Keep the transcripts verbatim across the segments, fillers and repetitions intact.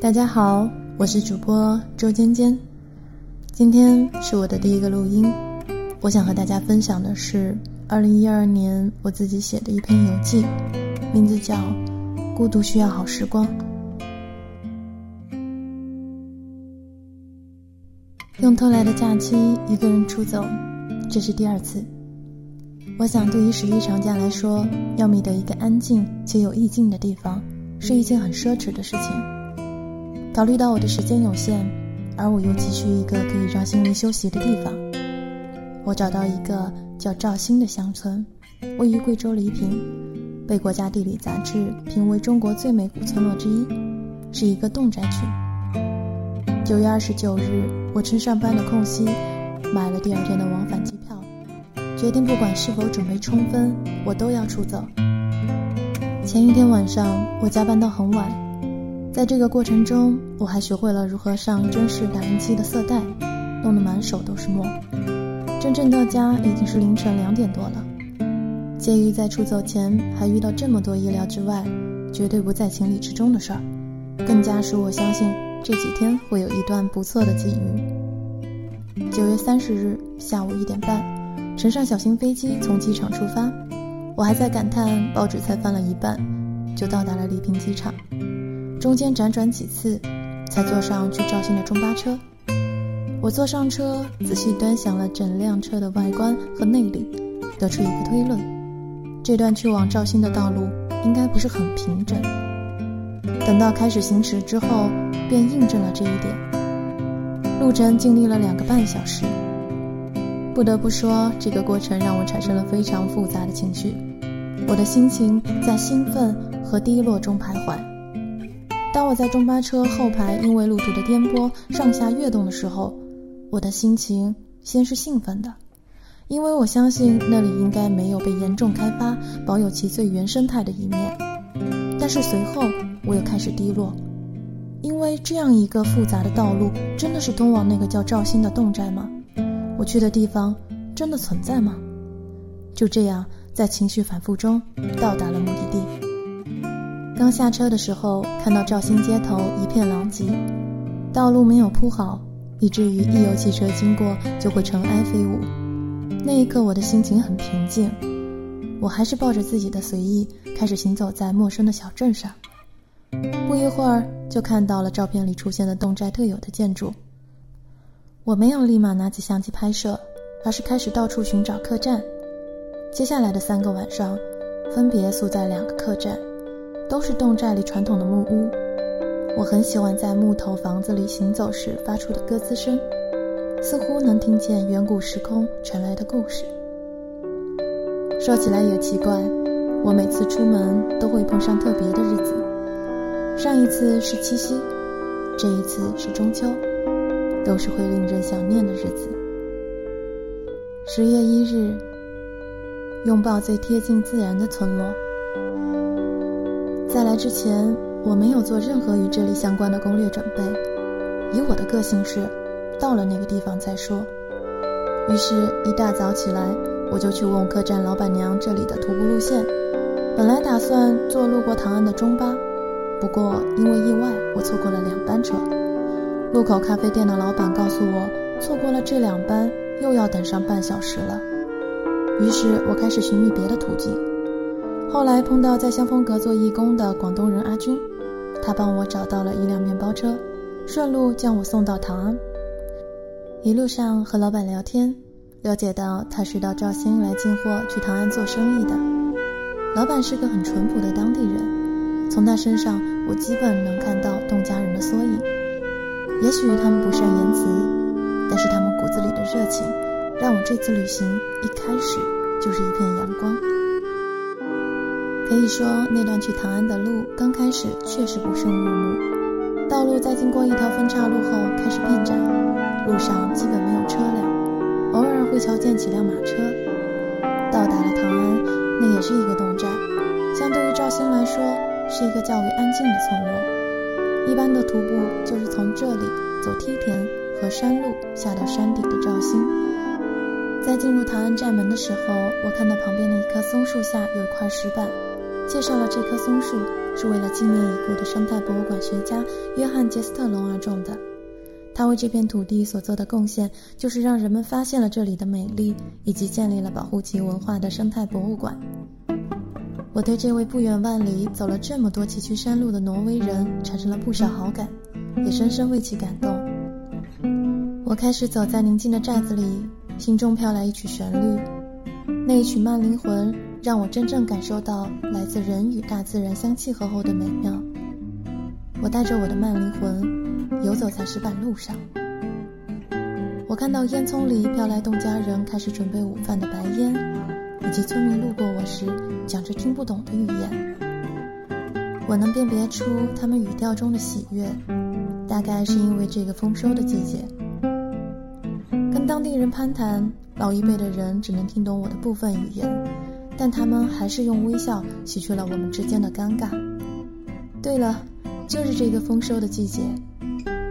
大家好，我是主播周尖尖，今天是我的第一个录音。我想和大家分享的是二零一二年我自己写的一篇游记，名字叫《孤独需要好时光》。用偷来的假期一个人出走，这是第二次。我想对于十一长假来说，要觅得一个安静且有意境的地方是一件很奢侈的事情。考虑到我的时间有限，而我又急需一个可以让心灵休息的地方，我找到一个叫赵兴的乡村，位于贵州黎平，被国家地理杂志评为中国最美古村落之一，是一个侗寨群。九月二十九日，我趁上班的空隙买了第二天的往返机票，决定不管是否准备充分，我都要出走。前一天晚上我加班到很晚，在这个过程中，我还学会了如何上真式打印机的色带，弄得满手都是墨。真正到家已经是凌晨两点多了。介于在出走前还遇到这么多意料之外、绝对不在情理之中的事儿，更加使我相信这几天会有一段不错的际遇。九月三十日下午一点半，乘上小型飞机从机场出发，我还在感叹报纸才翻了一半，就到达了黎平机场。中间辗转几次，才坐上去赵兴的中巴车。我坐上车，仔细端详了整辆车的外观和内里，得出一个推论：这段去往赵兴的道路应该不是很平整。等到开始行驶之后，便印证了这一点。路程经历了两个半小时，不得不说，这个过程让我产生了非常复杂的情绪。我的心情在兴奋和低落中徘徊。当我在中巴车后排因为路途的颠簸上下跃动的时候，我的心情先是兴奋的，因为我相信那里应该没有被严重开发，保有其最原生态的一面。但是随后我又开始低落，因为这样一个复杂的道路真的是通往那个叫赵兴的侗寨吗？我去的地方真的存在吗？就这样，在情绪反复中到达了目的地。刚下车的时候，看到赵兴街头一片狼藉，道路没有铺好，以至于一有汽车经过就会尘埃飞舞。那一刻我的心情很平静，我还是抱着自己的随意开始行走在陌生的小镇上。不一会儿就看到了照片里出现的侗寨特有的建筑。我没有立马拿起相机拍摄，而是开始到处寻找客栈。接下来的三个晚上分别宿在两个客栈，都是侗寨里传统的木屋。我很喜欢在木头房子里行走时发出的咯吱声，似乎能听见远古时空传来的故事。说起来也奇怪，我每次出门都会碰上特别的日子，上一次是七夕，这一次是中秋，都是会令人想念的日子。十月一日，拥抱最贴近自然的村落。在来之前，我没有做任何与这里相关的攻略准备，以我的个性是到了那个地方再说。于是一大早起来，我就去问客栈老板娘这里的徒步路线。本来打算坐路过唐安的中巴，不过因为意外我错过了两班车。路口咖啡店的老板告诉我，错过了这两班又要等上半小时了。于是我开始寻觅别的途径，后来碰到在香风阁做义工的广东人阿军，他帮我找到了一辆面包车，顺路将我送到唐安。一路上和老板聊天，了解到他是到赵兴来进货去唐安做生意的。老板是个很淳朴的当地人，从他身上我基本能看到侗家人的缩影。也许他们不善言辞，但是他们骨子里的热情让我这次旅行一开始就是一片阳光。可以说那段去唐安的路刚开始确实不甚入目，道路在经过一条分岔路后开始变窄，路上基本没有车辆，偶尔会瞧见几辆马车。到达了唐安，那也是一个侗寨，相对于赵兴来说是一个较为安静的村落。一般的徒步就是从这里走梯田和山路下到山顶的赵兴。在进入唐安寨门的时候，我看到旁边的一棵松树下有一块石板，介绍了这棵松树是为了纪念已故的生态博物馆学家约翰·杰斯特隆而种的。他为这片土地所做的贡献，就是让人们发现了这里的美丽，以及建立了保护其文化的生态博物馆。我对这位不远万里走了这么多崎岖山路的挪威人产生了不少好感，也深深为其感动。我开始走在宁静的寨子里，心中飘来一曲旋律，那一曲慢灵魂让我真正感受到来自人与大自然相契合后的美妙。我带着我的慢灵魂游走在石板路上，我看到烟囱里飘来东家人开始准备午饭的白烟，以及村民路过我时讲着听不懂的语言。我能辨别出他们语调中的喜悦，大概是因为这个丰收的季节。跟当地人攀谈，老一辈的人只能听懂我的部分语言，但他们还是用微笑洗去了我们之间的尴尬。对了，就是这个丰收的季节，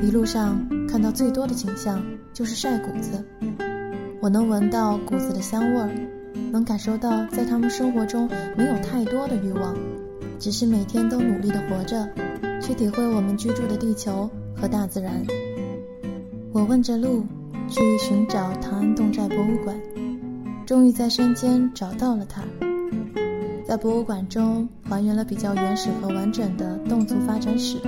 一路上看到最多的景象就是晒谷子，我能闻到谷子的香味儿，能感受到在他们生活中没有太多的欲望，只是每天都努力地活着，去体会我们居住的地球和大自然。我问着路去寻找唐安侗寨博物馆，终于在山间找到了它。在博物馆中还原了比较原始和完整的侗族发展史，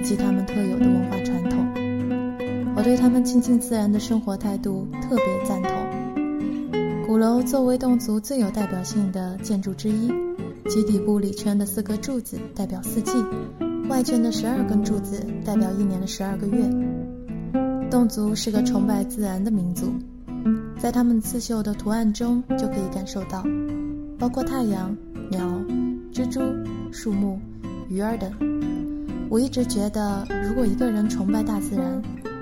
以及他们特有的文化传统。我对他们亲近自然的生活态度特别赞同。鼓楼作为侗族最有代表性的建筑之一，其底部里圈的四个柱子代表四季，外圈的十二根柱子代表一年的十二个月。侗族是个崇拜自然的民族，在他们刺绣的图案中就可以感受到，包括太阳、鸟、蜘蛛、树木、鱼儿等。我一直觉得，如果一个人崇拜大自然，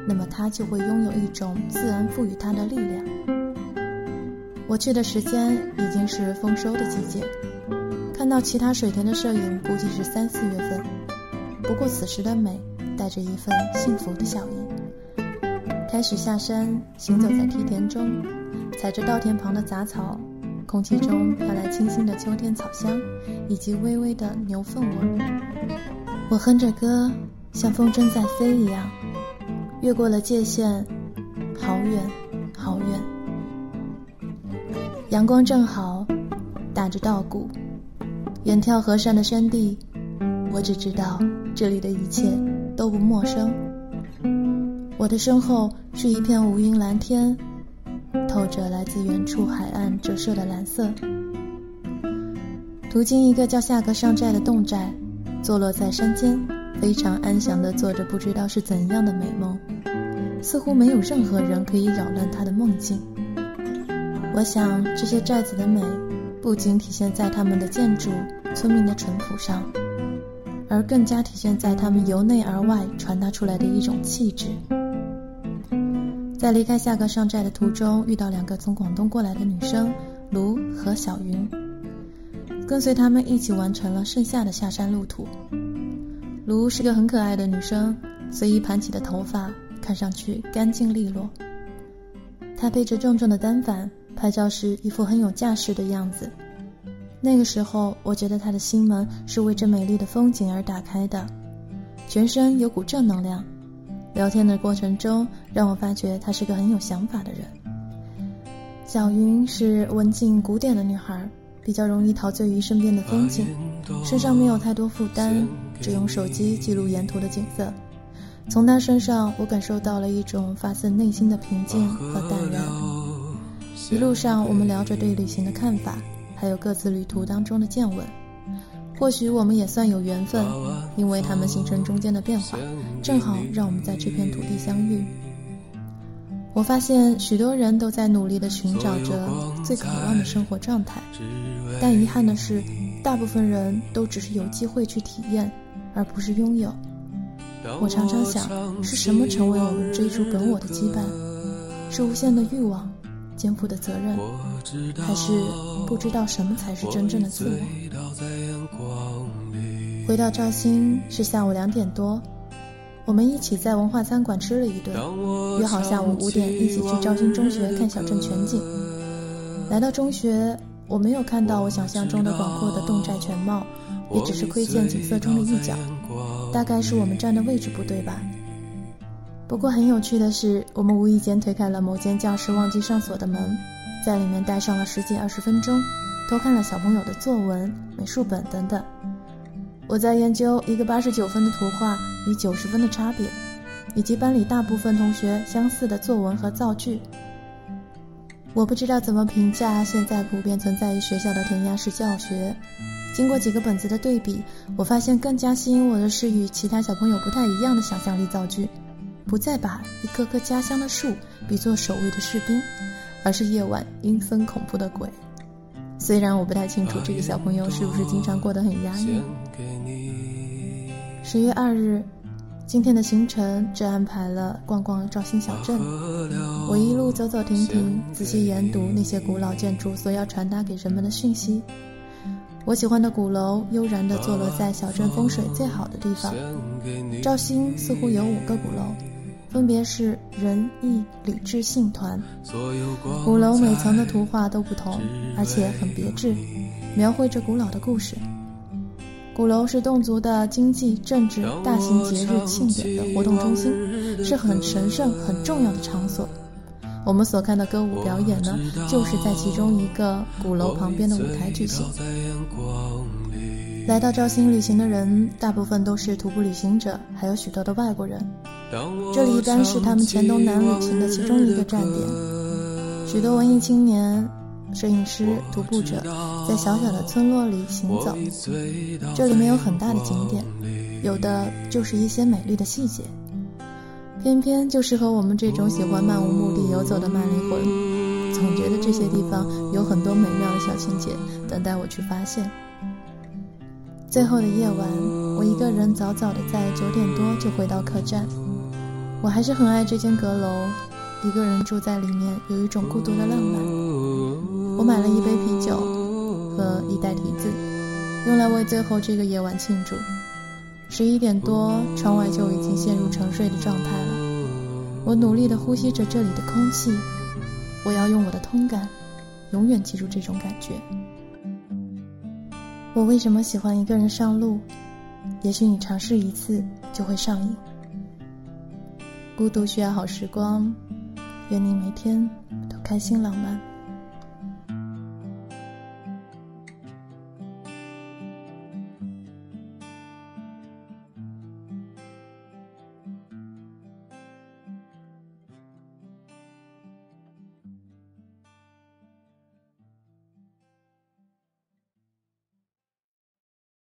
那么他就会拥有一种自然赋予他的力量。我去的时间已经是丰收的季节，看到其他水田的摄影估计是三四月份，不过此时的美带着一份幸福的笑意。开始下山，行走在梯田中，踩着稻田旁的杂草，空气中飘来清新的秋天草香，以及微微的牛粪味。我哼着歌，像风筝在飞一样，越过了界限，好远，好远。阳光正好，打着稻谷，远眺河山的山地，我只知道这里的一切都不陌生。我的身后是一片无云蓝天，透着来自远处海岸折射的蓝色。途经一个叫下格上寨的侗寨，坐落在山间，非常安详地做着不知道是怎样的美梦，似乎没有任何人可以扰乱他的梦境。我想，这些寨子的美不仅体现在他们的建筑、村民的淳朴上，而更加体现在他们由内而外传达出来的一种气质。在离开下格上寨的途中，遇到两个从广东过来的女生卢和小云，跟随他们一起完成了剩下的下山路途。卢是个很可爱的女生，随意盘起的头发看上去干净利落。她背着重重的单反，拍照时一副很有架势的样子。那个时候，我觉得她的心门是为这美丽的风景而打开的，全身有股正能量。聊天的过程中，让我发觉她是个很有想法的人。小云是文静古典的女孩，比较容易陶醉于身边的风景，身上没有太多负担，只用手机记录沿途的景色。从他身上，我感受到了一种发自内心的平静和淡然。一路上，我们聊着对旅行的看法，还有各自旅途当中的见闻。或许我们也算有缘分，因为他们行程中间的变化，正好让我们在这片土地相遇。我发现许多人都在努力地寻找着最渴望的生活状态，但遗憾的是，大部分人都只是有机会去体验，而不是拥有。我常常想，是什么成为我们追逐本我的羁绊？是无限的欲望，肩负的责任，还是不知道什么才是真正的自我？回到赵兴是下午两点多，我们一起在文化餐馆吃了一顿，约好下午五点一起去赵兴中学看小镇全景。来到中学，我没有看到我想象中的广阔的侗寨全貌，也只是窥见景色中的一角，大概是我们站的位置不对吧。不过很有趣的是，我们无意间推开了某间教室忘记上锁的门，在里面待上了十几二十分钟，偷看了小朋友的作文、美术本等等。我在研究一个八十九分的图画与九十分的差别，以及班里大部分同学相似的作文和造句。我不知道怎么评价现在普遍存在于学校的填鸭式教学。经过几个本子的对比，我发现更加吸引我的是与其他小朋友不太一样的想象力造句，不再把一棵棵家乡的树比作守卫的士兵，而是夜晚阴森恐怖的鬼。虽然我不太清楚这个小朋友是不是经常过得很压抑。十月二日，今天的行程只安排了逛逛绍兴小镇，我一路走走停停，仔细研读那些古老建筑所要传达给人们的讯息。我喜欢的鼓楼悠然地坐落在小镇风水最好的地方。绍兴似乎有五个鼓楼，分别是仁义礼智信团。鼓楼每层的图画都不同，而且很别致，描绘着古老的故事。鼓楼是侗族的经济、政治、大型节日庆典的活动中心，是很神圣、很重要的场所。我们所看的歌舞表演呢，就是在其中一个鼓楼旁边的舞台举行。来到绍兴旅行的人，大部分都是徒步旅行者，还有许多的外国人。这里一般是他们前东南旅行的其中一个站点。许多文艺青年、摄影师、徒步者在小小的村落里行走，这里没有很大的景点，有的就是一些美丽的细节，偏偏就适合我们这种喜欢漫无目的游走的慢灵魂。总觉得这些地方有很多美妙的小情节等待我去发现。最后的夜晚，我一个人早早的在九点多就回到客栈。我还是很爱这间阁楼，一个人住在里面有一种孤独的浪漫。我买了一杯啤酒和一袋提子，用来为最后这个夜晚庆祝。十一点多，窗外就已经陷入沉睡的状态了。我努力地呼吸着这里的空气，我要用我的通感，永远记住这种感觉。我为什么喜欢一个人上路？也许你尝试一次就会上瘾。孤独需要好时光，愿你每天都开心浪漫。